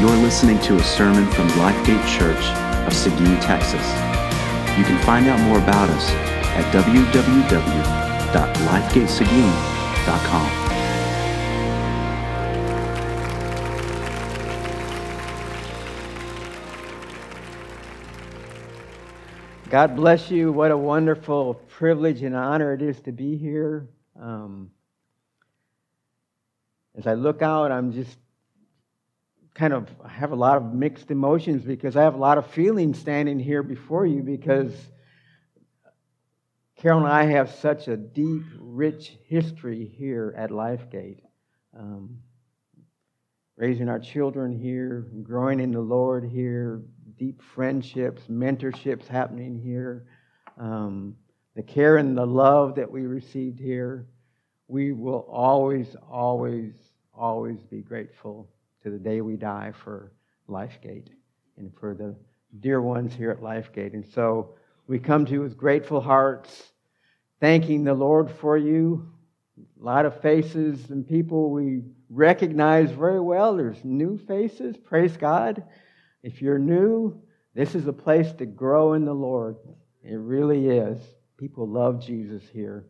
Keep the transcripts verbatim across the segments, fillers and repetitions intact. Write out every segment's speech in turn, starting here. You're listening to a sermon from LifeGate Church of Seguin, Texas. You can find out more about us at w w w dot life gate seguin dot com. God bless you. What a wonderful privilege and honor it is to be here. Um, as I look out, I'm just kind of I have a lot of mixed emotions because I have a lot of feelings standing here before you, because Carol and I have such a deep, rich history here at LifeGate. Um, raising our children here, growing in the Lord here, deep friendships, mentorships happening here, um, the care and the love that we received here. We will always, always, always be grateful to the day we die for LifeGate and for the dear ones here at LifeGate. And so we come to you with grateful hearts, thanking the Lord for you. A lot of faces and people we recognize very well. There's new faces. Praise God. If you're new, this is a place to grow in the Lord. It really is. People love Jesus here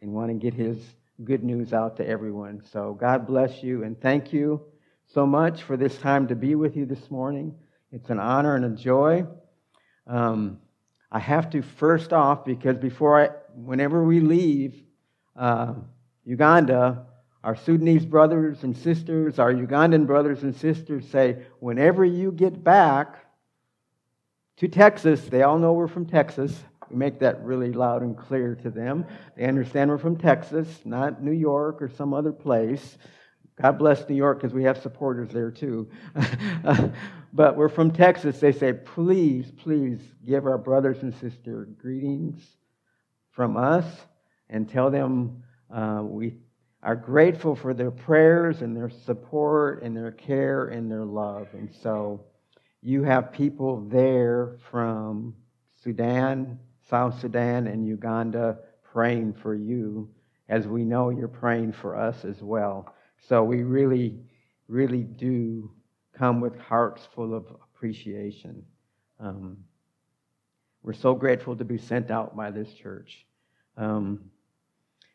and want to get his good news out to everyone. So God bless you and thank you so much for this time to be with you this morning. It's an honor and a joy. Um, I have to first off, because before I, whenever we leave uh, Uganda, our Sudanese brothers and sisters, our Ugandan brothers and sisters say, whenever you get back to Texas, they all know we're from Texas. We make that really loud and clear to them. They understand we're from Texas, not New York or some other place. God bless New York, because we have supporters there too. But we're from Texas. They say, please, please give our brothers and sisters greetings from us and tell them uh, we are grateful for their prayers and their support and their care and their love. And so you have people there from Sudan, South Sudan, and Uganda praying for you, as we know you're praying for us as well. So we really, really do come with hearts full of appreciation. Um, we're so grateful to be sent out by this church. Um,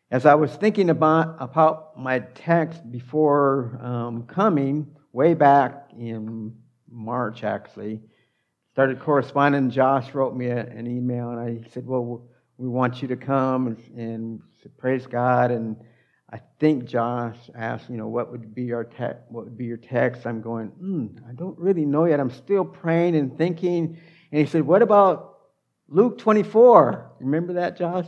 as I was thinking about, about my text before um, coming, way back in March actually, started corresponding. Josh wrote me a, an email, and I said, well, we want you to come, and, and said, praise God, and I think Josh asked, you know, what would be our te- what would be your text? I'm going, mm, I don't really know yet. I'm still praying and thinking. And he said, what about Luke twenty-four? Remember that, Josh?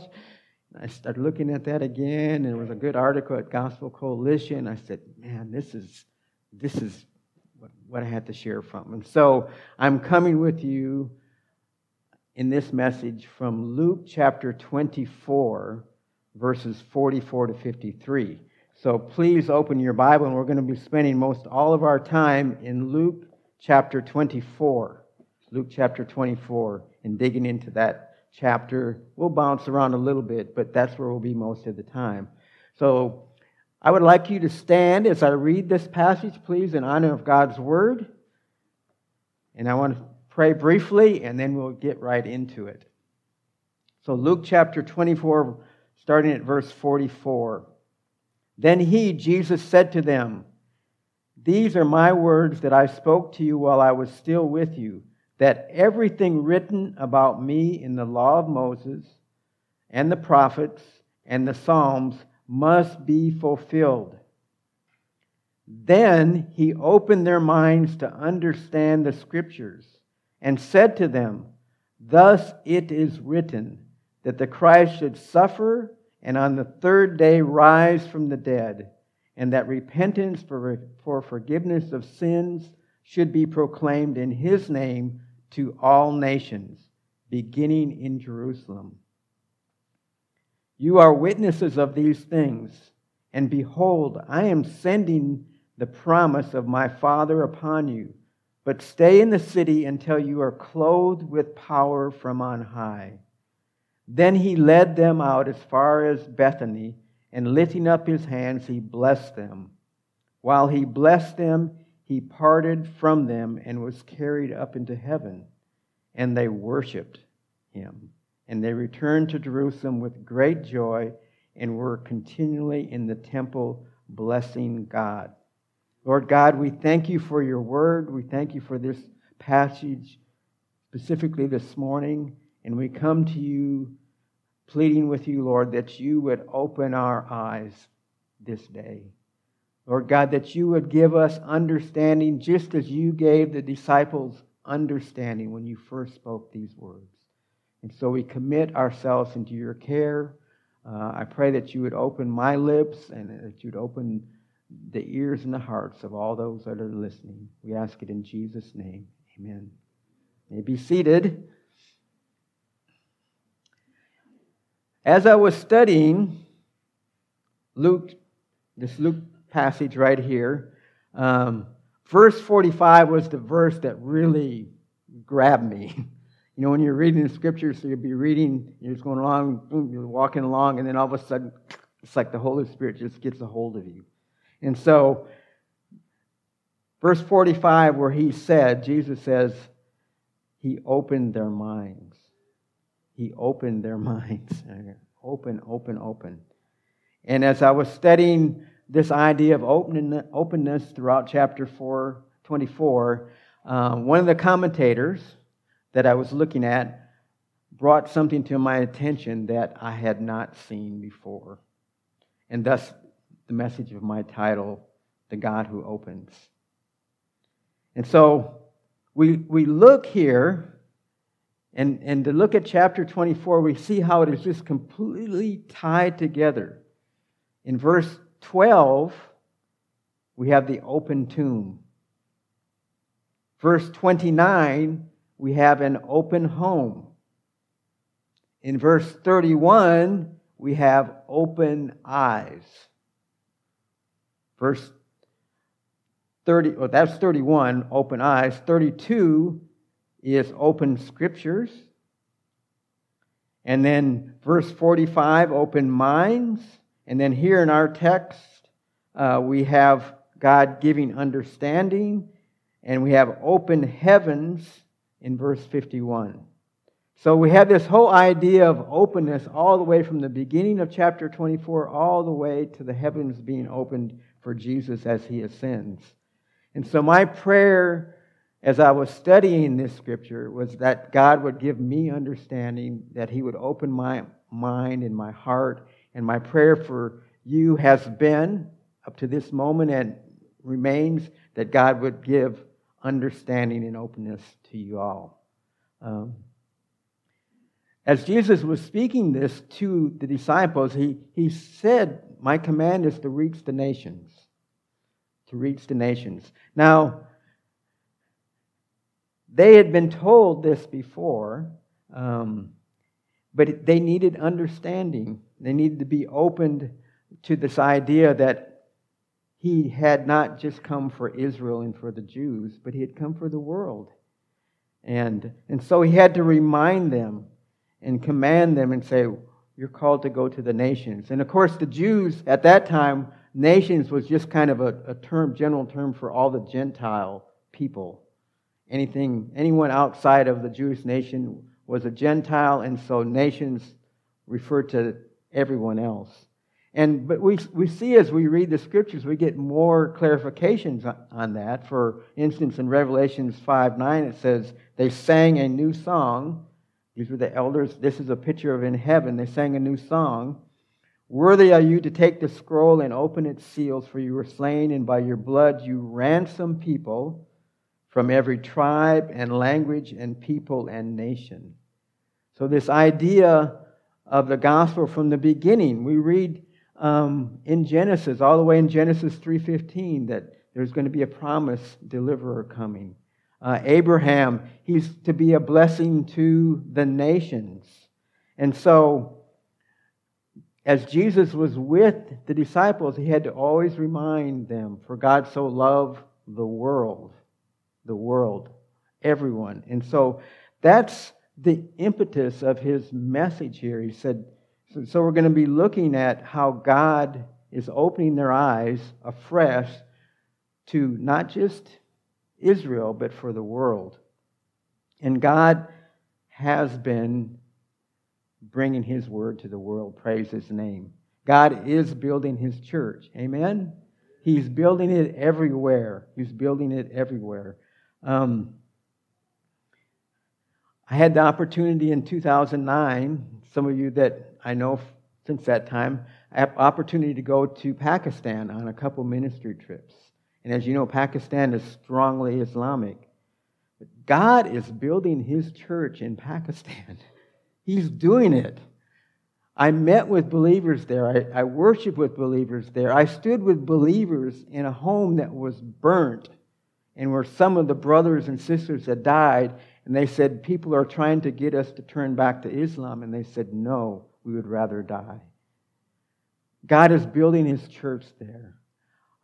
And I started looking at that again, and it was a good article at Gospel Coalition. I said, man, this is this is what, what I had to share from. And so I'm coming with you in this message from Luke chapter twenty-four, verses forty-four to fifty-three. So please open your Bible, and we're going to be spending most all of our time in Luke chapter twenty-four. Luke chapter twenty-four, and digging into that chapter. We'll bounce around a little bit, but that's where we'll be most of the time. So I would like you to stand as I read this passage, please, in honor of God's Word. And I want to pray briefly, and then we'll get right into it. So Luke chapter twenty-four, starting at verse forty-four. Then he, Jesus, said to them, "These are my words that I spoke to you while I was still with you, that everything written about me in the law of Moses and the prophets and the Psalms must be fulfilled." Then he opened their minds to understand the Scriptures and said to them, "Thus it is written, that the Christ should suffer and on the third day rise from the dead, and that repentance for, for forgiveness of sins should be proclaimed in his name to all nations, beginning in Jerusalem. You are witnesses of these things, and behold, I am sending the promise of my Father upon you, but stay in the city until you are clothed with power from on high." Then he led them out as far as Bethany, and lifting up his hands, he blessed them. While he blessed them, he parted from them and was carried up into heaven, and they worshipped him. And they returned to Jerusalem with great joy and were continually in the temple blessing God. Lord God, we thank you for your word. We thank you for this passage specifically this morning. And we come to you pleading with you, Lord, that you would open our eyes this day. Lord God, that you would give us understanding just as you gave the disciples understanding when you first spoke these words. And so we commit ourselves into your care. Uh, I pray that you would open my lips and that you'd open the ears and the hearts of all those that are listening. We ask it in Jesus' name. Amen. You may be seated. As I was studying Luke, this Luke passage right here, um, verse forty-five was the verse that really grabbed me. You know, when you're reading the scriptures, so you'll be reading, you're just going along, boom, you're walking along, and then all of a sudden, it's like the Holy Spirit just gets a hold of you. And so, verse forty-five, where he said, Jesus says, he opened their minds. He opened their minds. Open, open, open. And as I was studying this idea of open, openness throughout chapter four, twenty-four, uh, one of the commentators that I was looking at brought something to my attention that I had not seen before. And thus, the message of my title, The God Who Opens. And so, we we look here. And, and to look at chapter twenty-four, we see how it is just completely tied together. In verse twelve, we have the open tomb. Verse twenty-nine, we have an open home. In verse thirty-one, we have open eyes. Verse thirty, well, that's thirty-one, open eyes. thirty-two is open scriptures. And then verse forty-five, open minds. And then here in our text, uh, we have God giving understanding. And we have open heavens in verse fifty-one. So we have this whole idea of openness all the way from the beginning of chapter twenty-four all the way to the heavens being opened for Jesus as he ascends. And so my prayer as I was studying this scripture was that God would give me understanding, that he would open my mind and my heart. And my prayer for you has been, up to this moment and remains, that God would give understanding and openness to you all. Um, as Jesus was speaking this to the disciples, he, he said, my command is to reach the nations. To reach the nations. Now, they had been told this before, um, but they needed understanding. They needed to be opened to this idea that he had not just come for Israel and for the Jews, but he had come for the world. And, and so he had to remind them and command them and say, you're called to go to the nations. And of course, the Jews at that time, nations was just kind of a, a term, general term for all the Gentile people. Anything, anyone outside of the Jewish nation was a Gentile, and so nations refer to everyone else. And but we we see as we read the scriptures, we get more clarifications on that. For instance, in Revelation five nine, it says, they sang a new song. These were the elders. This is a picture of in heaven. They sang a new song. Worthy are you to take the scroll and open its seals, for you were slain, and by your blood you ransomed people from every tribe and language and people and nation. So this idea of the gospel from the beginning, we read um, in Genesis, all the way in Genesis three fifteen, that there's going to be a promised deliverer coming. Uh, Abraham, he's to be a blessing to the nations. And so, as Jesus was with the disciples, he had to always remind them, for God so loved the world. The world, everyone. And so that's the impetus of his message here. He said, so we're going to be looking at how God is opening their eyes afresh to not just Israel, but for the world. And God has been bringing His word to the world. Praise His name. God is building His church. Amen? He's building it everywhere. He's building it everywhere. Um, I had the opportunity in two thousand nine, some of you that I know since that time, I had the opportunity to go to Pakistan on a couple ministry trips. And as you know, Pakistan is strongly Islamic. But God is building His church in Pakistan. He's doing it. I met with believers there. I, I worshiped with believers there. I stood with believers in a home that was burnt, and where some of the brothers and sisters had died, and they said, people are trying to get us to turn back to Islam. And they said, no, we would rather die. God is building His church there.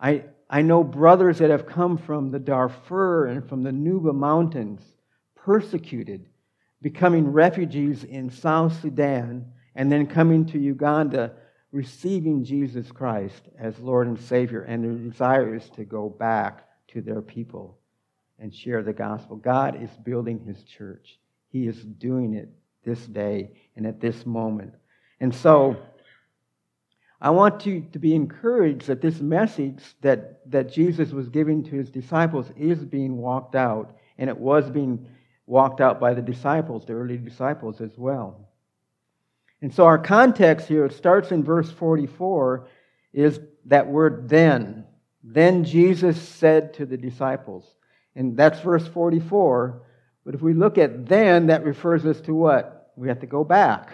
I, I know brothers that have come from the Darfur and from the Nuba Mountains, persecuted, becoming refugees in South Sudan, and then coming to Uganda, receiving Jesus Christ as Lord and Savior, and their desire is to go back to their people and share the gospel. God is building His church. He is doing it this day and at this moment. And so I want you to be encouraged that this message that, that Jesus was giving to His disciples is being walked out, and it was being walked out by the disciples, the early disciples as well. And so our context here, it starts in verse forty-four, is that word then. Then Jesus said to the disciples. And that's verse forty-four. But if we look at then, that refers us to what? We have to go back.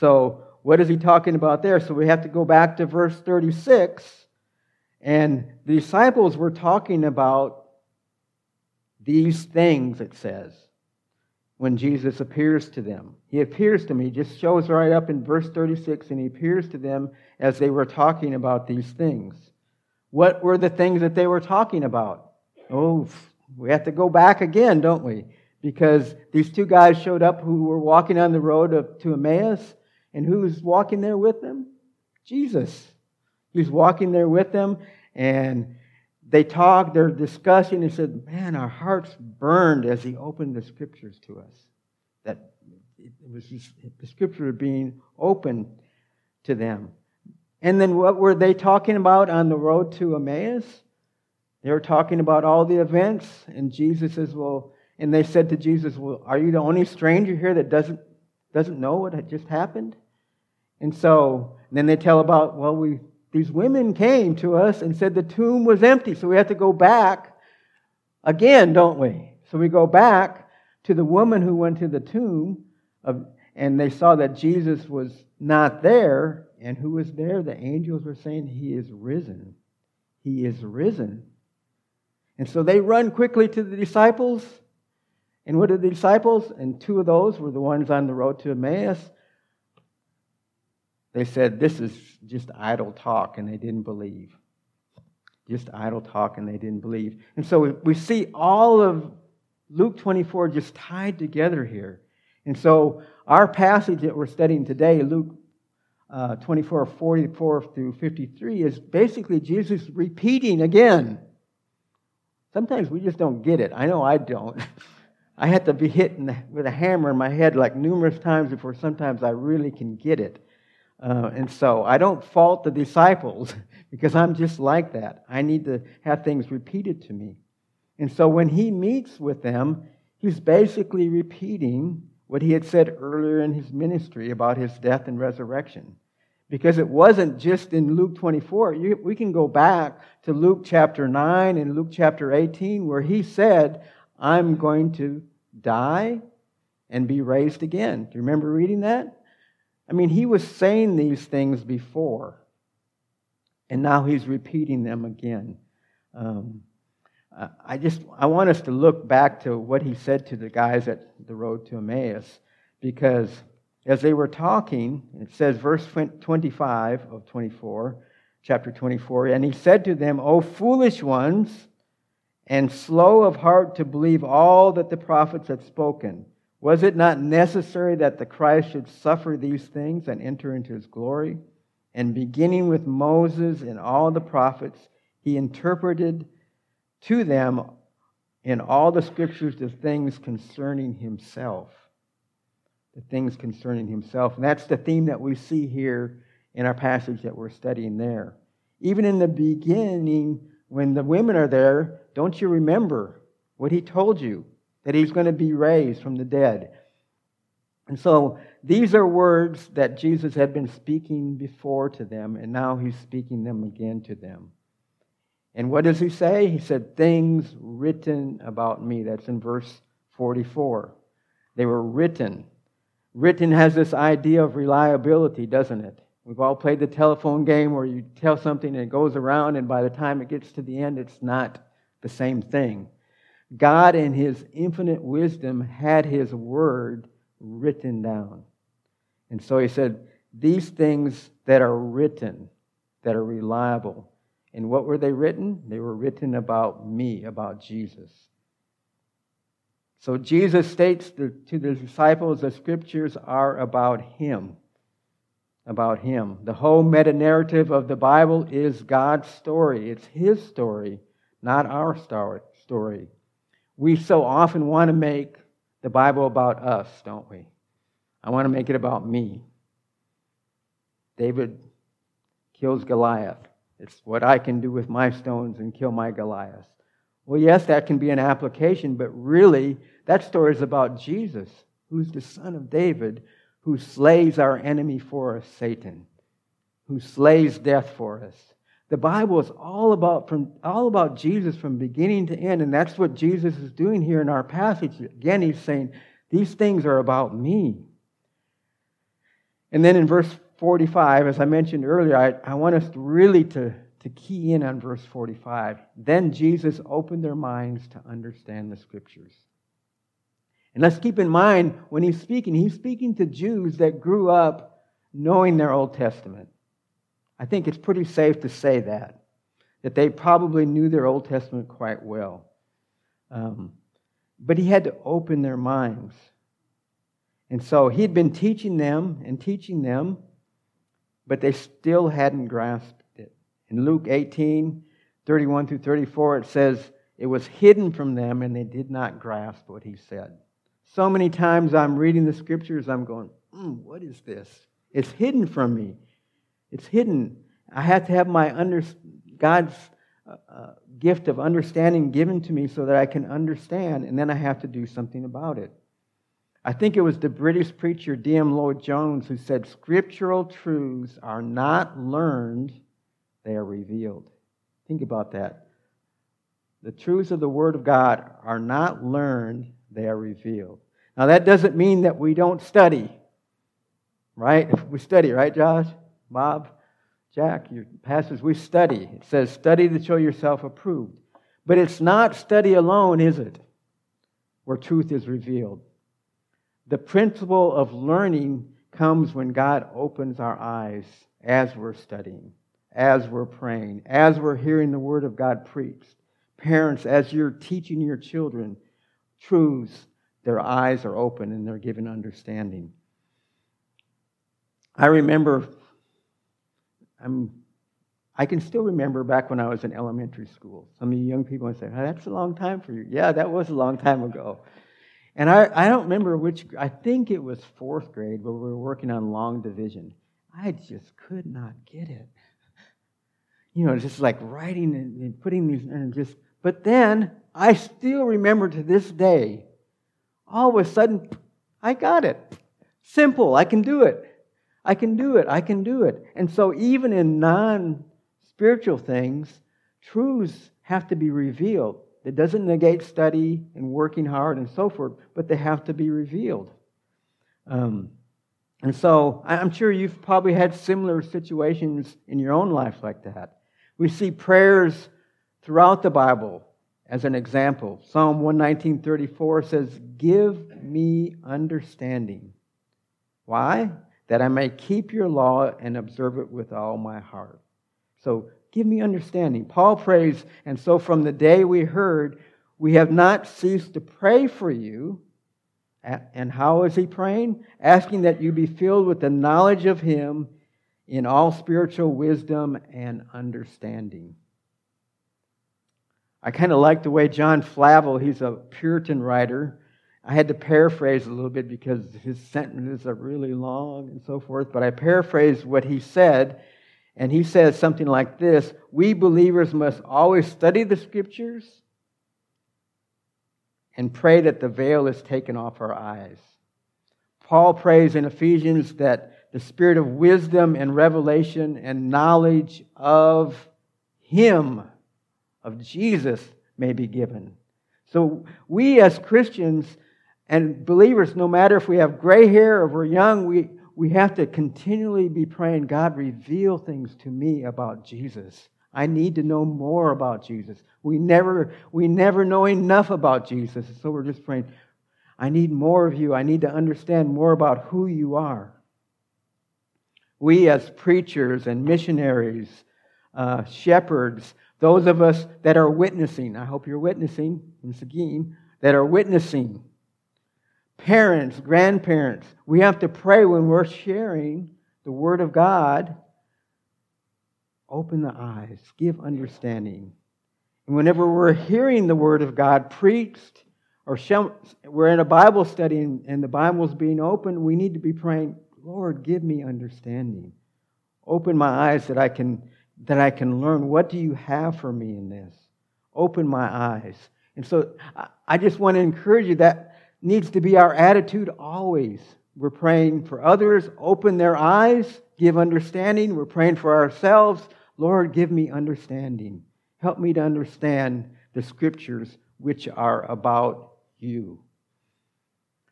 So what is He talking about there? So we have to go back to verse thirty-six. And the disciples were talking about these things, it says, when Jesus appears to them. He appears to them. He just shows right up in verse thirty-six, and He appears to them as they were talking about these things. What were the things that they were talking about? Oh, we have to go back again, don't we? Because these two guys showed up who were walking on the road to Emmaus, and who was walking there with them? Jesus. He's walking there with them, and they talked, they're discussing, and said, man, our hearts burned as He opened the Scriptures to us. That it was just the Scripture being opened to them. And then what were they talking about on the road to Emmaus? They were talking about all the events, and Jesus says, well, and they said to Jesus, well, are you the only stranger here that doesn't doesn't know what had just happened? And so, and then they tell about, well, we these women came to us and said the tomb was empty, so we have to go back again, don't we? So we go back to the woman who went to the tomb, of, and they saw that Jesus was not there. And who was there? The angels were saying, He is risen. He is risen. And so they run quickly to the disciples. And what are the disciples? And two of those were the ones on the road to Emmaus. They said, this is just idle talk, and they didn't believe. Just idle talk, and they didn't believe. And so we, we see all of Luke twenty-four just tied together here. And so our passage that we're studying today, Luke Uh, twenty-four, forty-four through fifty-three, is basically Jesus repeating again. Sometimes we just don't get it. I know I don't. I had to be hit in the, with a hammer in my head like numerous times before sometimes I really can get it. Uh, and so I don't fault the disciples because I'm just like that. I need to have things repeated to me. And so when He meets with them, He's basically repeating what He had said earlier in His ministry about His death and resurrection. Because it wasn't just in Luke twenty-four. You, we can go back to Luke chapter nine and Luke chapter eighteen where He said, I'm going to die and be raised again. Do you remember reading that? I mean, He was saying these things before, and now He's repeating them again. Um, I just I want us to look back to what He said to the guys at the road to Emmaus, because as they were talking, it says verse twenty-five of twenty-four, chapter twenty-four, and He said to them, O foolish ones, and slow of heart to believe all that the prophets had spoken. Was it not necessary that the Christ should suffer these things and enter into His glory? And beginning with Moses and all the prophets, He interpreted to them in all the scriptures the things concerning himself. The things concerning himself. And that's the theme that we see here in our passage that we're studying there. Even in the beginning, when the women are there, don't you remember what he told you? That he's going to be raised from the dead. And so these are words that Jesus had been speaking before to them, and now he's speaking them again to them. And what does he say? He said, things written about me. That's in verse forty-four. They were written. Written has this idea of reliability, doesn't it? We've all played the telephone game where you tell something and it goes around, and by the time it gets to the end, it's not the same thing. God, in his infinite wisdom, had his word written down. And so he said, these things that are written, that are reliable. And what were they written? They were written about me, about Jesus. So Jesus states to the disciples, the scriptures are about him. About him. The whole meta-narrative of the Bible is God's story. It's his story, not our story. We so often want to make the Bible about us, don't we? I want to make it about me. David kills Goliath. It's what I can do with my stones and kill my Goliath. Well, yes, that can be an application, but really, that story is about Jesus, who's the son of David, who slays our enemy for us, Satan, who slays death for us. The Bible is all about from all about Jesus from beginning to end, and that's what Jesus is doing here in our passage. Again, he's saying, these things are about me. And then in verse forty-five, as I mentioned earlier, I, I want us to really to, to key in on verse forty-five. Then Jesus opened their minds to understand the Scriptures. And let's keep in mind, when he's speaking, he's speaking to Jews that grew up knowing their Old Testament. I think it's pretty safe to say that, that they probably knew their Old Testament quite well. Um, but he had to open their minds. And so he had been teaching them and teaching them, but they still hadn't grasped it. In Luke eighteen, thirty-one through thirty-four, it says, it was hidden from them and they did not grasp what he said. So many times I'm reading the scriptures, I'm going, mm, what is this? It's hidden from me. It's hidden. I have to have my under, God's uh, gift of understanding given to me so that I can understand, and then I have to do something about it. I think it was the British preacher D M Lloyd-Jones who said, scriptural truths are not learned, they are revealed. Think about that. The truths of the Word of God are not learned, they are revealed. Now that doesn't mean that we don't study, right? We study, right, Josh? Bob, Jack, your pastors, we study. It says, study to show yourself approved. But it's not study alone, is it, where truth is revealed? The principle of learning comes when God opens our eyes as we're studying, as we're praying, as we're hearing the Word of God preached. Parents, as you're teaching your children truths, their eyes are open and they're given understanding. I remember... I'm, I can still remember back when I was in elementary school. Some of you young people would say, oh, that's a long time for you. Yeah, that was a long time ago. And I, I don't remember which, I think it was fourth grade where we were working on long division. I just could not get it. You know, just like writing and, and putting these, and just, but then I still remember to this day, all of a sudden, I got it. Simple, I can do it. I can do it, I can do it. And so even in non-spiritual things, truths have to be revealed. It doesn't negate study and working hard and so forth, but they have to be revealed. Um, and so I'm sure you've probably had similar situations in your own life like that. We see prayers throughout the Bible as an example. Psalm one nineteen thirty-four says, give me understanding. Why? That I may keep your law and observe it with all my heart. So give me understanding. Paul prays, and so from the day we heard, we have not ceased to pray for you. And how is he praying? Asking that you be filled with the knowledge of him in all spiritual wisdom and understanding. I kind of like the way John Flavel, he's a Puritan writer. I had to paraphrase a little bit because his sentences are really long and so forth, but I paraphrased what he said, and he says something like this: we believers must always study the Scriptures and pray that the veil is taken off our eyes. Paul prays in Ephesians that the spirit of wisdom and revelation and knowledge of Him, of Jesus, may be given. So we as Christians and believers, no matter if we have gray hair or we're young, we, we have to continually be praying, God, reveal things to me about Jesus. I need to know more about Jesus. We never, we never know enough about Jesus. So we're just praying, I need more of you. I need to understand more about who you are. We as preachers and missionaries, uh, shepherds, those of us that are witnessing, I hope you're witnessing, once again, that are witnessing, parents, grandparents, we have to pray when we're sharing the Word of God, open the eyes, give understanding. And whenever we're hearing the Word of God preached, or we're in a Bible study and the Bible's being opened, we need to be praying, Lord, give me understanding. Open my eyes that I can... that I can learn. What do you have for me in this? Open my eyes. And so I just want to encourage you, that needs to be our attitude always. We're praying for others, open their eyes, give understanding. We're praying for ourselves, Lord, give me understanding. Help me to understand the Scriptures which are about you.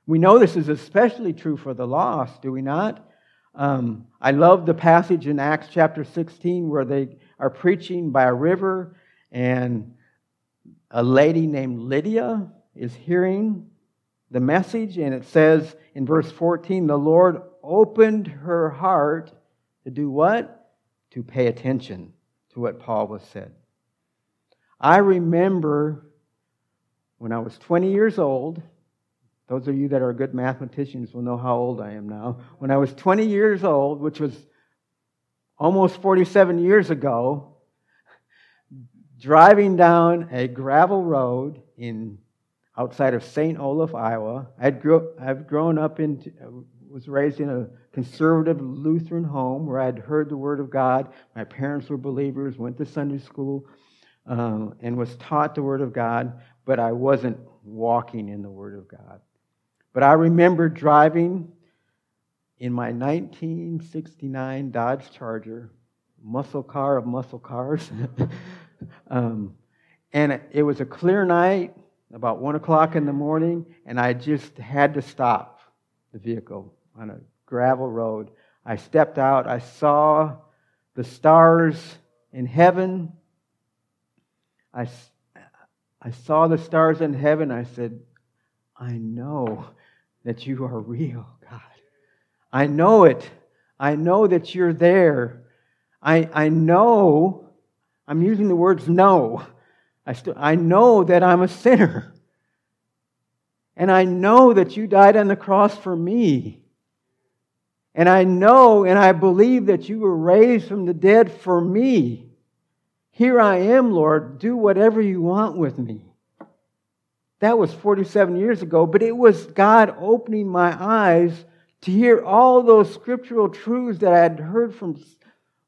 We know this is especially true for the lost, do we not? Um, I love the passage in Acts chapter sixteen where they are preaching by a river, and a lady named Lydia is hearing the message, and it says in verse fourteen, the Lord opened her heart to do what? To pay attention to what Paul was said. I remember when I was twenty years old. Those of you that are good mathematicians will know how old I am now. When I was twenty years old, which was almost forty-seven years ago, driving down a gravel road in outside of Saint Olaf, Iowa. I'd grew, I've grown up in, was raised in a conservative Lutheran home where I'd heard the Word of God. My parents were believers, went to Sunday school, um, and was taught the Word of God, but I wasn't walking in the Word of God. But I remember driving in my nineteen sixty-nine Dodge Charger, muscle car of muscle cars. um, and it was a clear night, about one o'clock in the morning, and I just had to stop the vehicle on a gravel road. I stepped out, I saw the stars in heaven. I, I saw the stars in heaven. I said, I know that you are real, God. I know it. I know that you're there. I, I know, I'm using the words know. I, st- I know that I'm a sinner. And I know that you died on the cross for me. And I know and I believe that you were raised from the dead for me. Here I am, Lord. Do whatever you want with me. That was forty-seven years ago, but it was God opening my eyes to hear all those scriptural truths that I had heard from,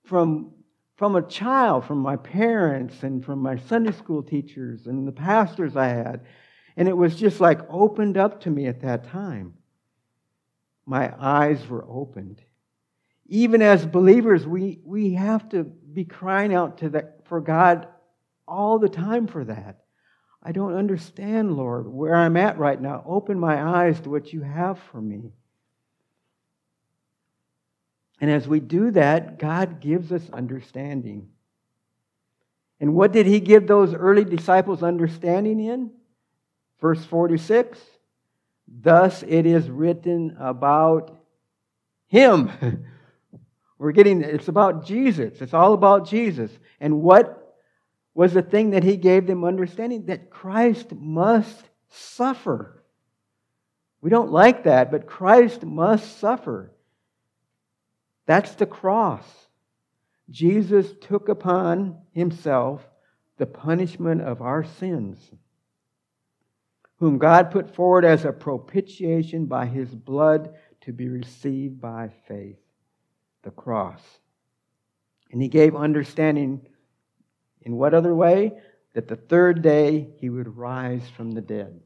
from, from a child, from my parents and from my Sunday school teachers and the pastors I had. And it was just like opened up to me at that time. My eyes were opened. Even as believers, we, we have to be crying out to the, for God all the time for that. I don't understand, Lord, where I'm at right now. Open my eyes to what you have for me. And as we do that, God gives us understanding. And what did He give those early disciples understanding in? Verse forty-six, thus it is written about Him. We're getting, it's about Jesus. It's all about Jesus. And what was the thing that He gave them understanding? That Christ must suffer. We don't like that, but Christ must suffer. That's the cross. Jesus took upon Himself the punishment of our sins, whom God put forward as a propitiation by his blood to be received by faith, the cross. And he gave understanding in what other way? That the third day he would rise from the dead,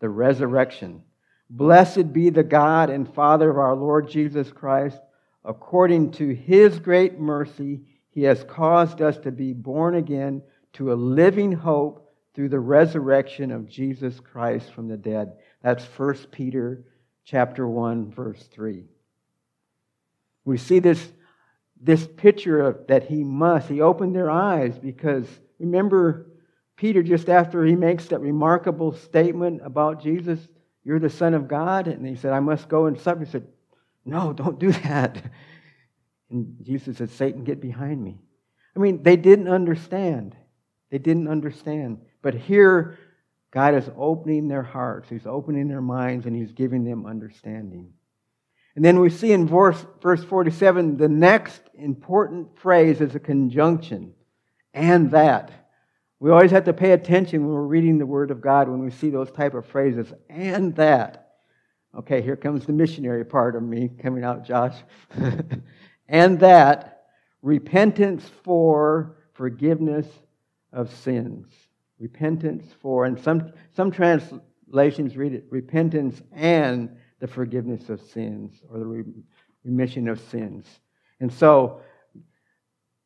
the resurrection. Blessed be the God and Father of our Lord Jesus Christ. According to his great mercy, he has caused us to be born again to a living hope through the resurrection of Jesus Christ from the dead. That's First Peter chapter one, verse three. We see this, this picture of that he must. He opened their eyes because, remember, Peter, just after he makes that remarkable statement about Jesus, you're the Son of God, and he said, I must go and suffer. He said, no, don't do that. And Jesus said, Satan, get behind me. I mean, they didn't understand. They didn't understand. But here, God is opening their hearts. He's opening their minds, and he's giving them understanding. And then we see in verse, verse forty-seven, the next important phrase is a conjunction, and that. We always have to pay attention when we're reading the Word of God when we see those type of phrases, and that. Okay, here comes the missionary part of me coming out, Josh. And that, repentance for forgiveness of sins. Repentance for, and some, some translations read it, repentance and the forgiveness of sins, or the remission of sins. And so,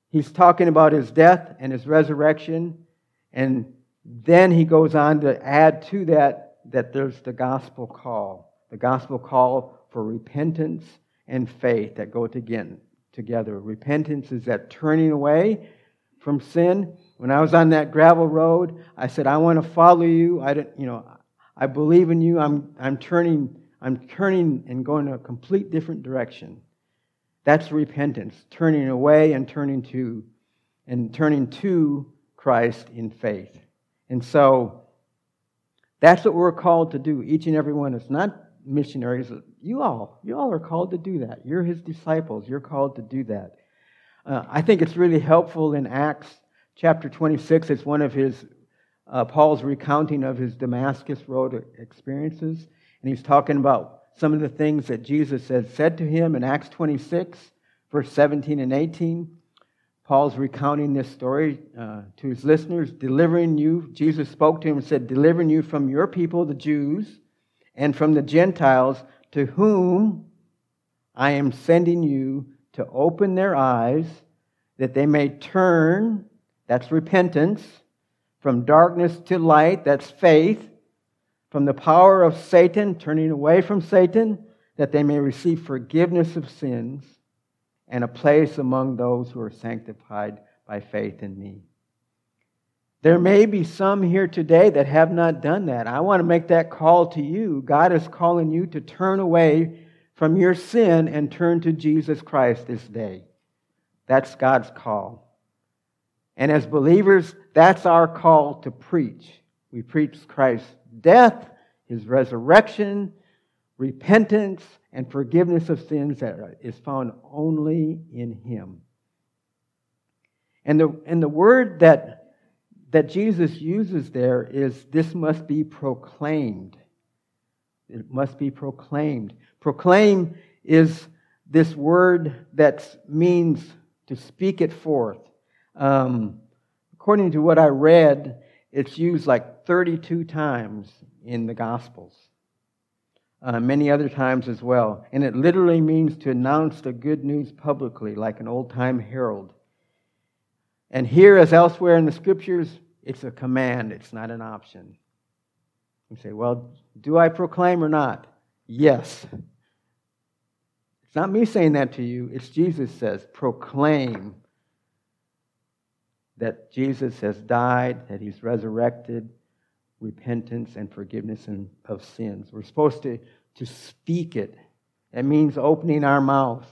he's talking about his death and his resurrection. And then he goes on to add to that, that there's the gospel call. The gospel call for repentance and faith that go together. Repentance is that turning away from sin. When I was on that gravel road, I said, I want to follow you. I didn't, you know, I believe in you. I'm, I'm turning, I'm turning and going a complete different direction. That's repentance, turning away and turning to, and turning to Christ in faith. And so that's what we're called to do, each and every one. It's not missionaries. You all, you all are called to do that. You're his disciples. You're called to do that. Uh, I think it's really helpful in Acts chapter twenty-six. It's one of his, uh, Paul's recounting of his Damascus Road experiences. And he's talking about some of the things that Jesus had said to him in Acts twenty-six, verse seventeen and eighteen. Paul's recounting this story uh, to his listeners, delivering you, Jesus spoke to him and said, delivering you from your people, the Jews, and from the Gentiles, to whom I am sending you to open their eyes, that they may turn, that's repentance, from darkness to light, that's faith, from the power of Satan, turning away from Satan, that they may receive forgiveness of sins, and a place among those who are sanctified by faith in me. There may be some here today that have not done that. I want to make that call to you. God is calling you to turn away from your sin and turn to Jesus Christ this day. That's God's call. And as believers, that's our call to preach. We preach Christ's death, his resurrection, repentance, and forgiveness of sins that is found only in him. And the, and the word that, that Jesus uses there is, this must be proclaimed. It must be proclaimed. Proclaim is this word that means to speak it forth. Um, according to what I read, it's used like thirty-two times in the Gospels. Uh, many other times as well. And it literally means to announce the good news publicly, like an old-time herald. And here, as elsewhere in the Scriptures, it's a command. It's not an option. You say, well, do I proclaim or not? Yes. It's not me saying that to you. It's Jesus says, proclaim that Jesus has died, that he's resurrected, repentance and forgiveness of sins. We're supposed to, to speak it. That means opening our mouth.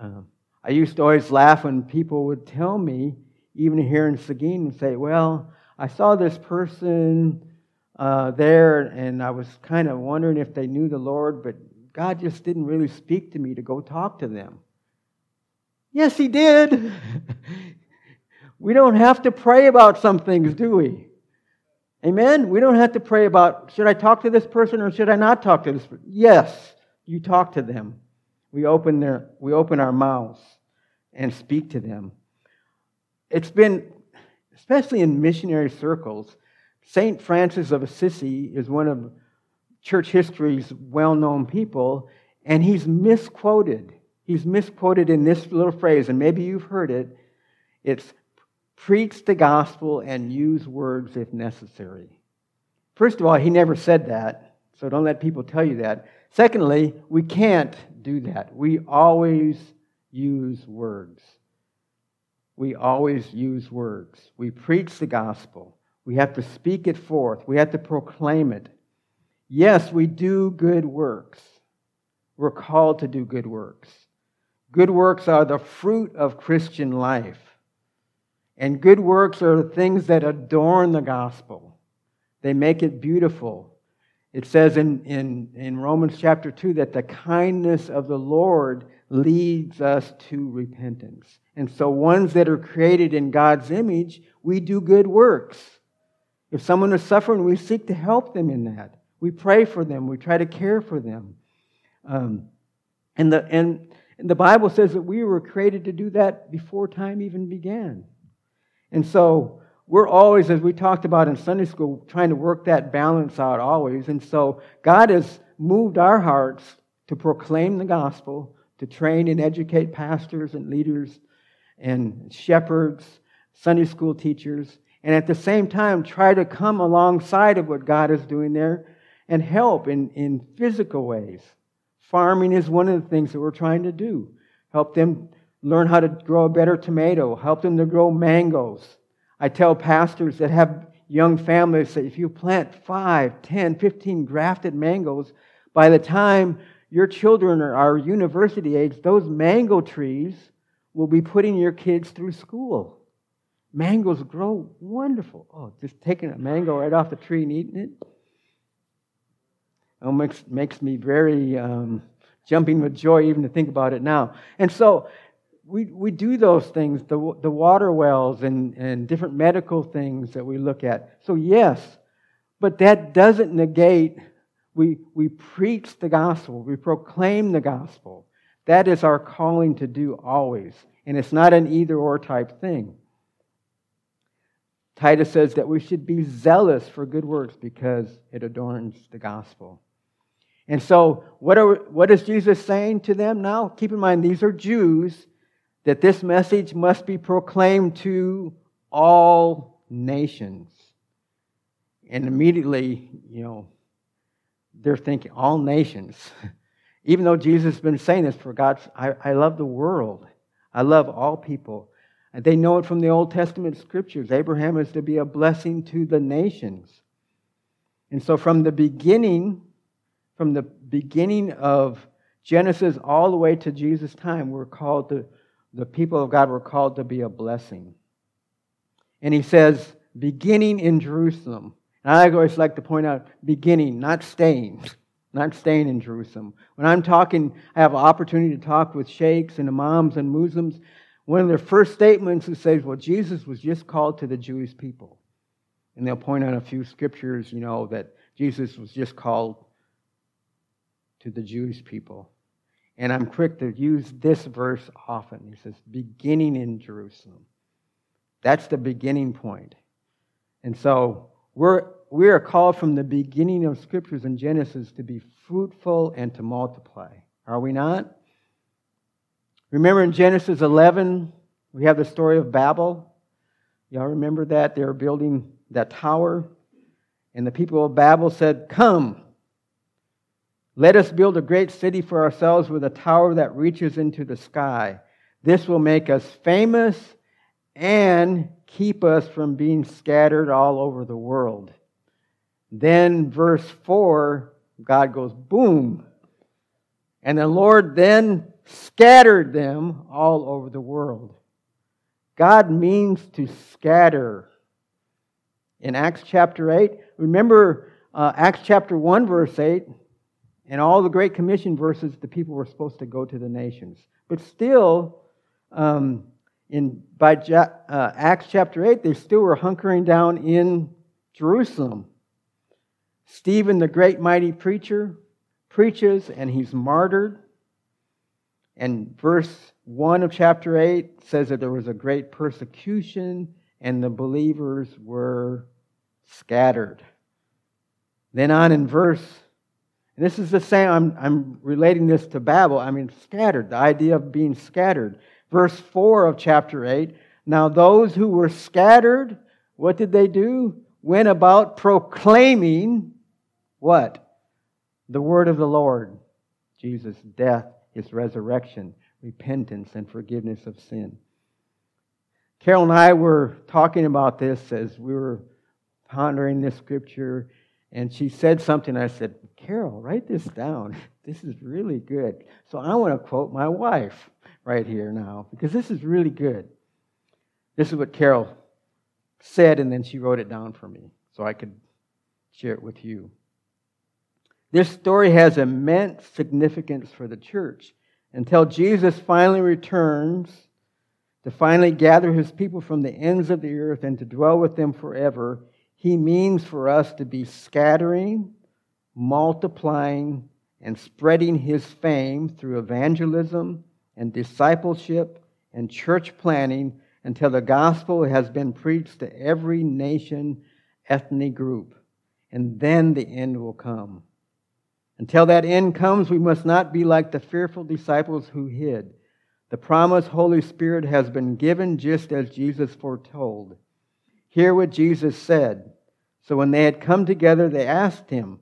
Um, I used to always laugh when people would tell me, even here in Seguin, and say, well, I saw this person uh, there, and I was kind of wondering if they knew the Lord, but God just didn't really speak to me to go talk to them. Yes, he did. We don't have to pray about some things, do we? Amen? We don't have to pray about, should I talk to this person or should I not talk to this person? Yes, you talk to them. We open their, we open our mouths and speak to them. It's been, especially in missionary circles, Saint Francis of Assisi is one of church history's well-known people, and he's misquoted. He's misquoted in this little phrase, and maybe you've heard it. It's, preach the gospel and use words if necessary. First of all, he never said that, so don't let people tell you that. Secondly, we can't do that. We always use words. We always use words. We preach the gospel. We have to speak it forth. We have to proclaim it. Yes, we do good works. We're called to do good works. Good works are the fruit of Christian life. And good works are the things that adorn the gospel. They make it beautiful. It says in, in, in Romans chapter two that the kindness of the Lord leads us to repentance. And so ones that are created in God's image, we do good works. If someone is suffering, we seek to help them in that. We pray for them. We try to care for them. Um, and, the, and, and the Bible says that we were created to do that before time even began. And so we're always, as we talked about in Sunday school, trying to work that balance out always. And so God has moved our hearts to proclaim the gospel, to train and educate pastors and leaders and shepherds, Sunday school teachers, and at the same time try to come alongside of what God is doing there and help in, in physical ways. Farming is one of the things that we're trying to do. Help them learn how to grow a better tomato. Help them to grow mangoes. I tell pastors that have young families that if you plant five, ten, fifteen grafted mangoes, by the time your children are university age, those mango trees will be putting your kids through school. Mangoes grow wonderful. Oh, just taking a mango right off the tree and eating it. Oh, makes, makes me very um, jumping with joy even to think about it now. And so we we do those things, the the water wells and, and different medical things that we look at. So yes, but that doesn't negate, we we preach the gospel, we proclaim the gospel. That is our calling to do always. And it's not an either-or type thing. Titus says that we should be zealous for good works because it adorns the gospel. And so what are what is Jesus saying to them now? Keep in mind, these are Jews, that this message must be proclaimed to all nations. And immediately, you know, they're thinking, all nations. Even though Jesus has been saying this for God, I, I love the world. I love all people. And they know it from the Old Testament scriptures. Abraham is to be a blessing to the nations. And so from the beginning, from the beginning of Genesis all the way to Jesus' time, we're called to, the people of God were called to be a blessing. And he says, beginning in Jerusalem. And I always like to point out, beginning, not staying. Not staying in Jerusalem. When I'm talking, I have an opportunity to talk with sheikhs and imams and Muslims. One of their first statements is says, well, Jesus was just called to the Jewish people. And they'll point out a few scriptures, you know, that Jesus was just called to the Jewish people. And I'm quick to use this verse often. He says, beginning in Jerusalem. That's the beginning point. And so we're We are called from the beginning of Scriptures in Genesis to be fruitful and to multiply. Are we not? Remember in Genesis eleven, we have the story of Babel. Y'all remember that? They were building that tower. And the people of Babel said, come, let us build a great city for ourselves with a tower that reaches into the sky. This will make us famous and keep us from being scattered all over the world. Then verse four, God goes, boom. And the Lord then scattered them all over the world. God means to scatter. In Acts chapter eight, remember uh, Acts chapter one, verse eight, and all the Great Commission verses, the people were supposed to go to the nations. But still, um, in by uh, Acts chapter eight, they still were hunkering down in Jerusalem. Stephen, the great mighty preacher, preaches and he's martyred. And verse one of chapter eight says that there was a great persecution and the believers were scattered. Then on in verse, and this is the same, I'm, I'm relating this to Babel, I mean scattered, the idea of being scattered. Verse four of chapter eight, now those who were scattered, what did they do? Went about proclaiming what? The word of the Lord, Jesus' death, his resurrection, repentance, and forgiveness of sin. Carol and I were talking about this as we were pondering this scripture, and she said something. I said, Carol, write this down. This is really good. So I want to quote my wife right here now, because this is really good. This is what Carol said, and then she wrote it down for me so I could share it with you. This story has immense significance for the church until Jesus finally returns to finally gather his people from the ends of the earth and to dwell with them forever. He means for us to be scattering, multiplying, and spreading his fame through evangelism and discipleship and church planting until the gospel has been preached to every nation, ethnic group. And then the end will come. Until that end comes, we must not be like the fearful disciples who hid. The promised Holy Spirit has been given just as Jesus foretold. Hear what Jesus said. So when they had come together, they asked him,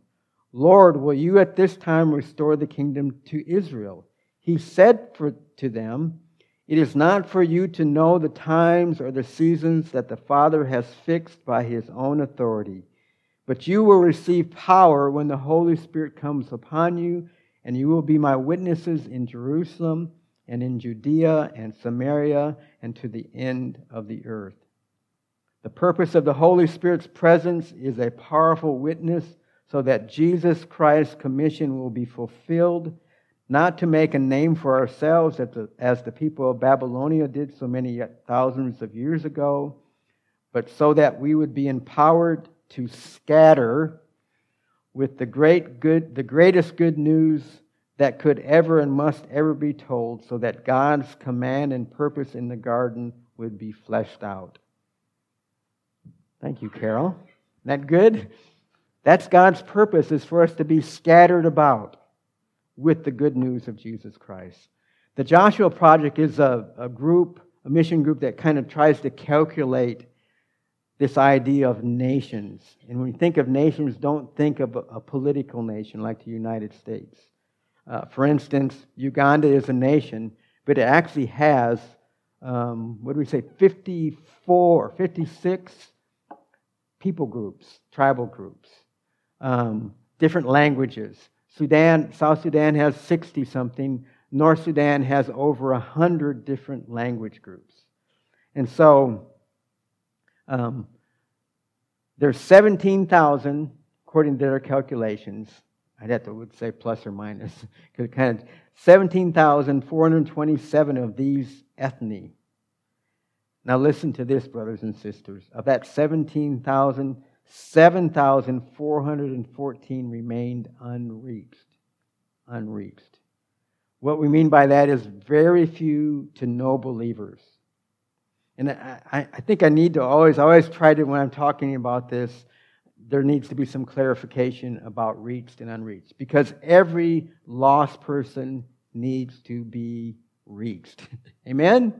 Lord, will you at this time restore the kingdom to Israel? He said for, to them, it is not for you to know the times or the seasons that the Father has fixed by his own authority. But you will receive power when the Holy Spirit comes upon you, and you will be my witnesses in Jerusalem and in Judea and Samaria and to the end of the earth. The purpose of the Holy Spirit's presence is a powerful witness so that Jesus Christ's commission will be fulfilled, not to make a name for ourselves as the, as the people of Babylonia did so many thousands of years ago, but so that we would be empowered to scatter with the great good, the greatest good news that could ever and must ever be told, so that God's command and purpose in the garden would be fleshed out. Thank you, Carol. Isn't that good? That's God's purpose, is for us to be scattered about with the good news of Jesus Christ. The Joshua Project is a, a group, a mission group that kind of tries to calculate this idea of nations. And when you think of nations, don't think of a, a political nation like the United States. Uh, for instance, Uganda is a nation, but it actually has, um, what do we say, fifty-four, fifty-six people groups, tribal groups, um, different languages. Sudan, South Sudan has sixty-something. North Sudan has over one hundred different language groups. And so Um, there's seventeen thousand, according to their calculations, I'd have to would say plus or minus, kind of seventeen thousand four hundred twenty-seven of these ethnies. Now listen to this, brothers and sisters. Of that seventeen thousand, seven thousand four hundred fourteen remained unreached. Unreached. What we mean by that is very few to no believers. And I, I think I need to always, always try to, when I'm talking about this, there needs to be some clarification about reached and unreached, because every lost person needs to be reached. Amen?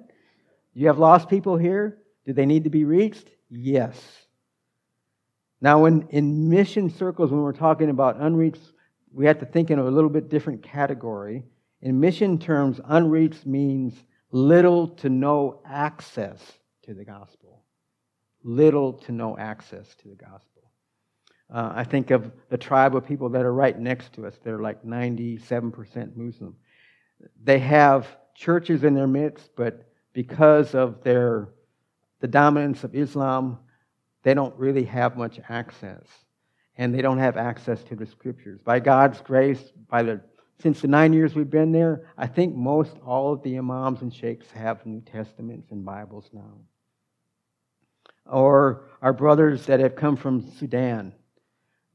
You have lost people here? Do they need to be reached? Yes. Now, when in mission circles, when we're talking about unreached, we have to think in a little bit different category. In mission terms, unreached means little to no access to the gospel. Little to no access to the gospel. Uh, I think of the tribe of people that are right next to us. They're like ninety-seven percent Muslim. They have churches in their midst, but because of their the dominance of Islam, they don't really have much access. And they don't have access to the scriptures. By God's grace, by the Since the nine years we've been there, I think most all of the imams and sheikhs have New Testaments and Bibles now. Or our brothers that have come from Sudan.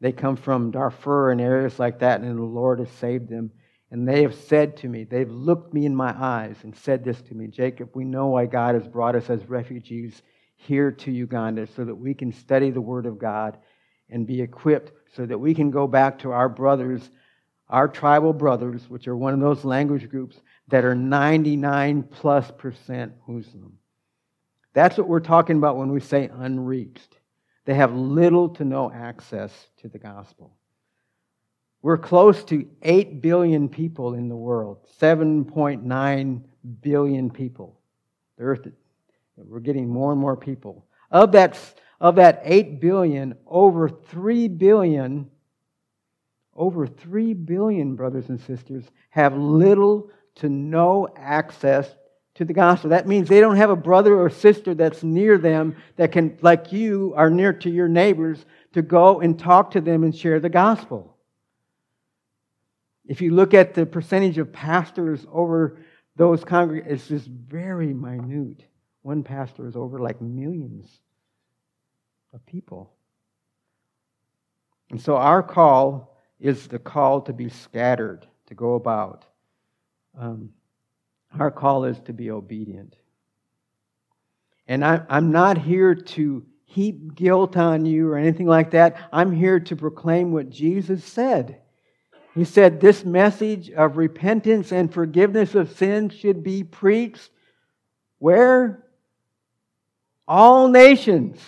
They come from Darfur and areas like that, and the Lord has saved them. And they have said to me, they've looked me in my eyes and said this to me, Jacob, we know why God has brought us as refugees here to Uganda so that we can study the Word of God and be equipped so that we can go back to our brothers, our tribal brothers, which are one of those language groups that are ninety-nine plus percent Muslim. That's what we're talking about when we say unreached. They have little to no access to the gospel. We're close to eight billion people in the world, seven point nine billion people. The earth, we're getting more and more people. Of that, of that eight billion, over three billion, over three billion brothers and sisters have little to no access to the gospel. That means they don't have a brother or sister that's near them that can, like you, are near to your neighbors to go and talk to them and share the gospel. If you look at the percentage of pastors over those congregations, it's just very minute. One pastor is over like millions of people. And so our call is the call to be scattered, to go about. Um, our call is to be obedient. And I, I'm not here to heap guilt on you or anything like that. I'm here to proclaim what Jesus said. He said this message of repentance and forgiveness of sin should be preached where? All nations.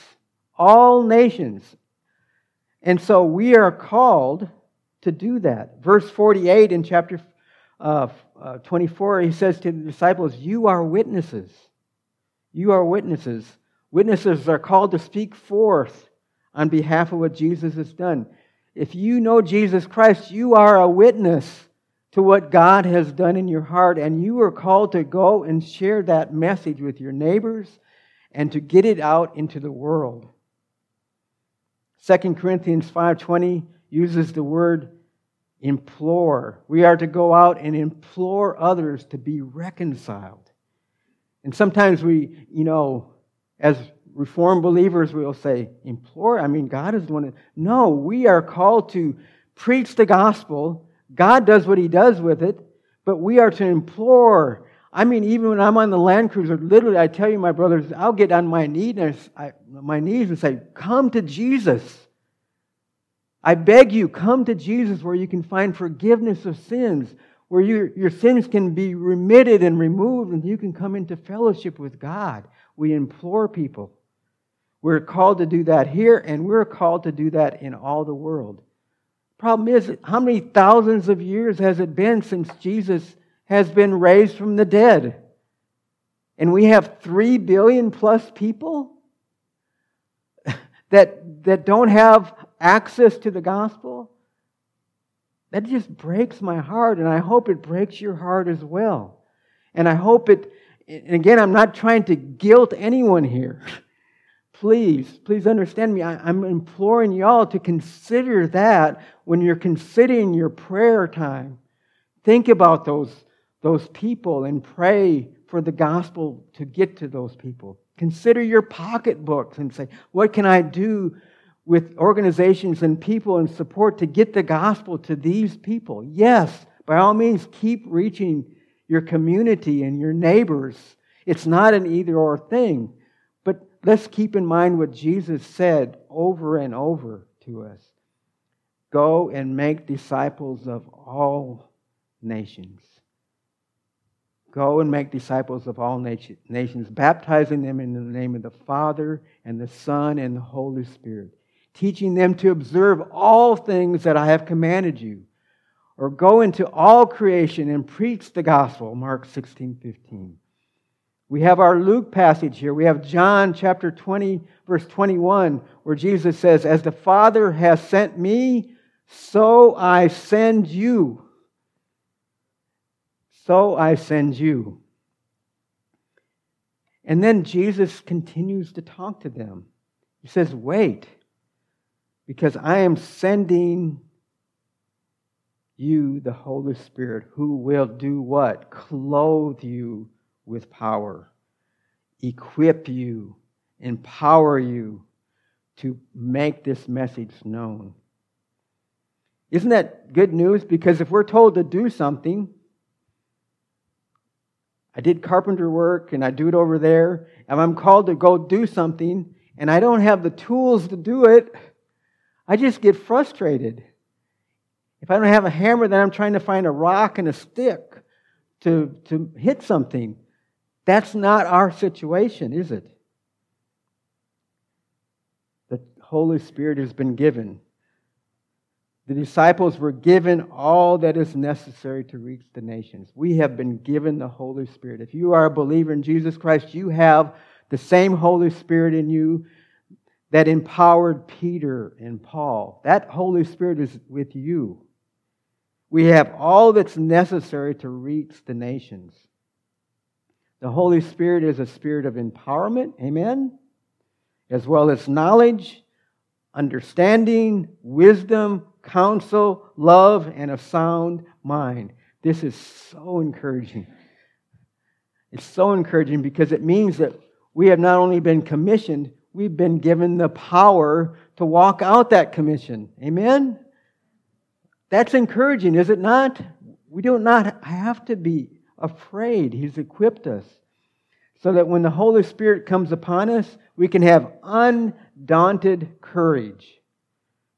All nations. And so we are called to do that. Verse forty-eight in chapter uh, uh, twenty-four, he says to the disciples, you are witnesses. You are witnesses. Witnesses are called to speak forth on behalf of what Jesus has done. If you know Jesus Christ, you are a witness to what God has done in your heart, and you are called to go and share that message with your neighbors and to get it out into the world. Second Corinthians five twenty uses the word implore. We are to go out and implore others to be reconciled. And sometimes we, you know, as Reformed believers will say, implore, I mean, God is the one. No, we are called to preach the gospel. God does what He does with it, but we are to implore. I mean, even when I'm on the Land Cruiser, literally, I tell you, my brothers, I'll get on my knee and I, I, my knees and say, come to Jesus. I beg you, come to Jesus where you can find forgiveness of sins, where your, your sins can be remitted and removed and you can come into fellowship with God. We implore people. We're called to do that here, and we're called to do that in all the world. Problem is, how many thousands of years has it been since Jesus has been raised from the dead? And we have three billion plus people that, that don't have access to the gospel? That just breaks my heart, and I hope it breaks your heart as well. And I hope it, and again, I'm not trying to guilt anyone here. Please, please understand me. I, I'm imploring y'all to consider that when you're considering your prayer time. Think about those, those people and pray for the gospel to get to those people. Consider your pocketbooks and say, what can I do with organizations and people and support to get the gospel to these people? Yes, by all means, keep reaching your community and your neighbors. It's not an either-or thing. Let's keep in mind what Jesus said over and over to us. Go and make disciples of all nations. Go and make disciples of all nations, baptizing them in the name of the Father and the Son and the Holy Spirit, teaching them to observe all things that I have commanded you. Or go into all creation and preach the gospel, Mark sixteen fifteen. We have our Luke passage here. We have John chapter twenty, verse twenty-one, where Jesus says, as the Father has sent me, so I send you. So I send you. And then Jesus continues to talk to them. He says, wait, because I am sending you the Holy Spirit, who will do what? Clothe you with power, equip you, empower you to make this message known. Isn't that good news? Because if we're told to do something, I did carpenter work and I do it over there, and I'm called to go do something, and I don't have the tools to do it, I just get frustrated. If I don't have a hammer, then I'm trying to find a rock and a stick to, to hit something. That's not our situation, is it? The Holy Spirit has been given. The disciples were given all that is necessary to reach the nations. We have been given the Holy Spirit. If you are a believer in Jesus Christ, you have the same Holy Spirit in you that empowered Peter and Paul. That Holy Spirit is with you. We have all that's necessary to reach the nations. The Holy Spirit is a spirit of empowerment, amen, as well as knowledge, understanding, wisdom, counsel, love, and a sound mind. This is so encouraging. It's so encouraging because it means that we have not only been commissioned, we've been given the power to walk out that commission. Amen? That's encouraging, is it not? We do not have to be afraid. He's equipped us so that when the Holy Spirit comes upon us, we can have undaunted courage.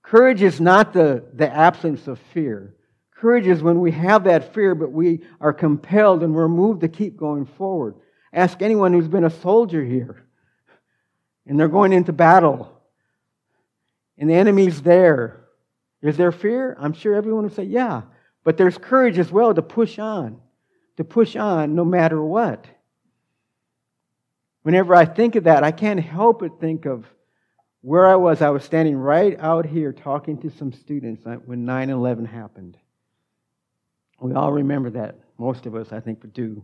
Courage is not the, the absence of fear. Courage is when we have that fear, but we are compelled and we're moved to keep going forward. Ask anyone who's been a soldier here, and they're going into battle, and the enemy's there. Is there fear? I'm sure everyone would say, yeah. But there's courage as well to push on, to push on no matter what. Whenever I think of that, I can't help but think of where I was. I was standing right out here talking to some students when nine eleven happened. We all remember that. Most of us, I think, do.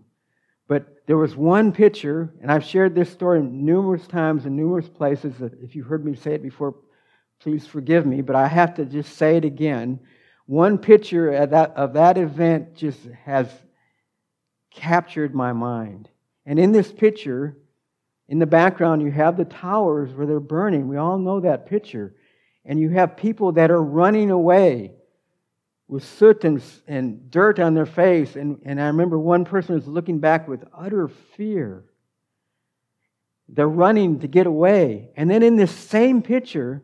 But there was one picture, and I've shared this story numerous times in numerous places. If you heard me say it before, please forgive me, but I have to just say it again. One picture of that, of that event just has captured my mind. And in this picture, in the background, you have the towers where they're burning. We all know that picture. And you have people that are running away with soot and, and dirt on their face. And, and I remember one person was looking back with utter fear. They're running to get away. And then in this same picture,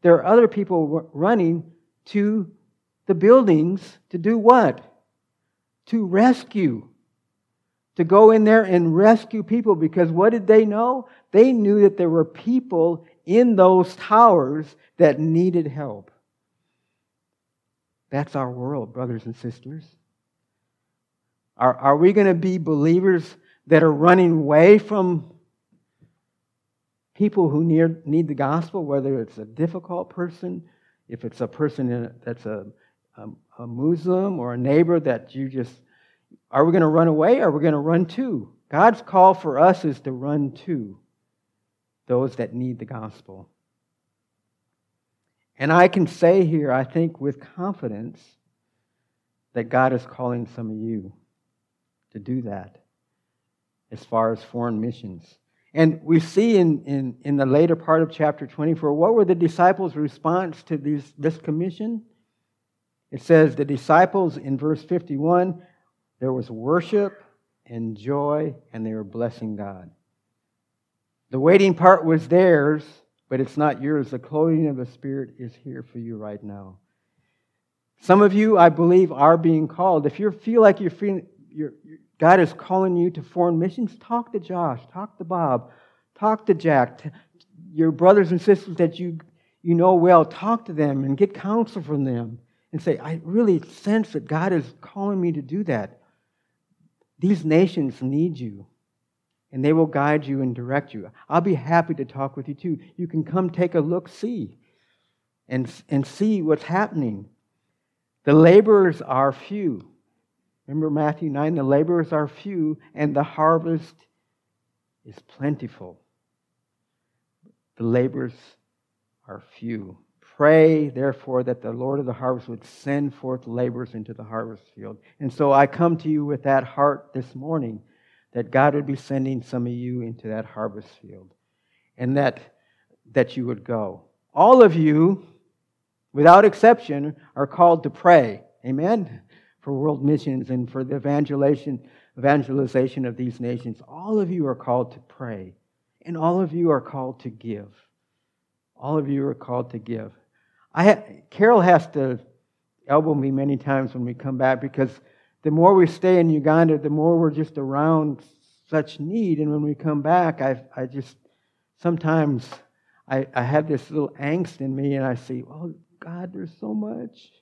there are other people running to the buildings to do what? To rescue. To go in there and rescue people, because what did they know? They knew that there were people in those towers that needed help. That's our world, brothers and sisters. Are, are we going to be believers that are running away from people who need, need the gospel, whether it's a difficult person, if it's a person in a, that's a, a, a Muslim or a neighbor that you just... Are we going to run away or are we going to run to? God's call for us is to run to those that need the gospel. And I can say here, I think with confidence, that God is calling some of you to do that as far as foreign missions. And we see in, in, in the later part of chapter twenty-four, what were the disciples' response to these, this commission? It says the disciples in verse fifty-one, there was worship and joy, and they were blessing God. The waiting part was theirs, but it's not yours. The clothing of the Spirit is here for you right now. Some of you, I believe, are being called. If you feel like you're feeling, you're, God is calling you to foreign missions, talk to Josh, talk to Bob, talk to Jack, to your brothers and sisters that you, you know well. Talk to them and get counsel from them and say, I really sense that God is calling me to do that. These nations need you, and they will guide you and direct you. I'll be happy to talk with you too. You can come take a look, see, and, and see what's happening. The laborers are few. Remember Matthew nine, the laborers are few, and the harvest is plentiful. The laborers are few. Pray, therefore, that the Lord of the harvest would send forth laborers into the harvest field. And so I come to you with that heart this morning, that God would be sending some of you into that harvest field, and that, that you would go. All of you, without exception, are called to pray, amen, for world missions and for the evangelization, evangelization of these nations. All of you are called to pray, and all of you are called to give. All of you are called to give. I ha- Carol has to elbow me many times when we come back, because the more we stay in Uganda, the more we're just around such need. And when we come back, I I just sometimes I, I have this little angst in me, and I see, oh God, there's so much.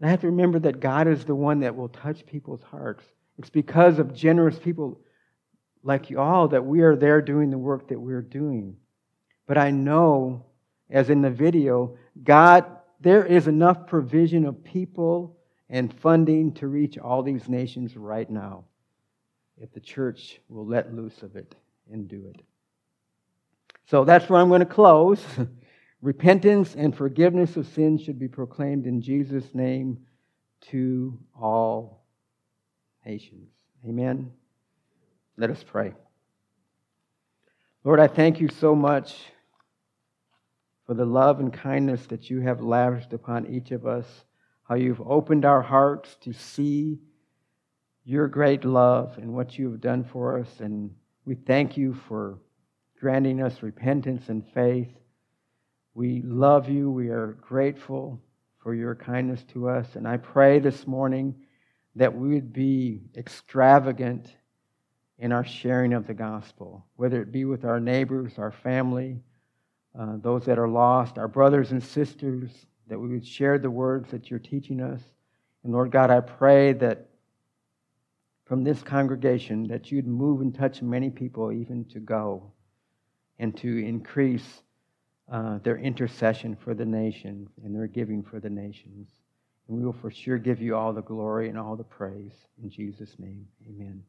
And I have to remember that God is the one that will touch people's hearts. It's because of generous people like you all that we are there doing the work that we're doing. But I know, as in the video, God, there is enough provision of people and funding to reach all these nations right now, if the church will let loose of it and do it. So that's where I'm going to close. Repentance and forgiveness of sins should be proclaimed in Jesus' name to all nations. Amen. Let us pray. Lord, I thank you so much for the love and kindness that you have lavished upon each of us, how you've opened our hearts to see your great love and what you have done for us. And we thank you for granting us repentance and faith. We love you. We are grateful for your kindness to us. And I pray this morning that we would be extravagant in our sharing of the gospel, whether it be with our neighbors, our family, uh, those that are lost, our brothers and sisters, that we would share the words that you're teaching us. And Lord God, I pray that from this congregation that you'd move and touch many people even to go and to increase uh, their intercession for the nation and their giving for the nations. And we will for sure give you all the glory and all the praise. In Jesus' name, amen.